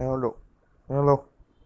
download.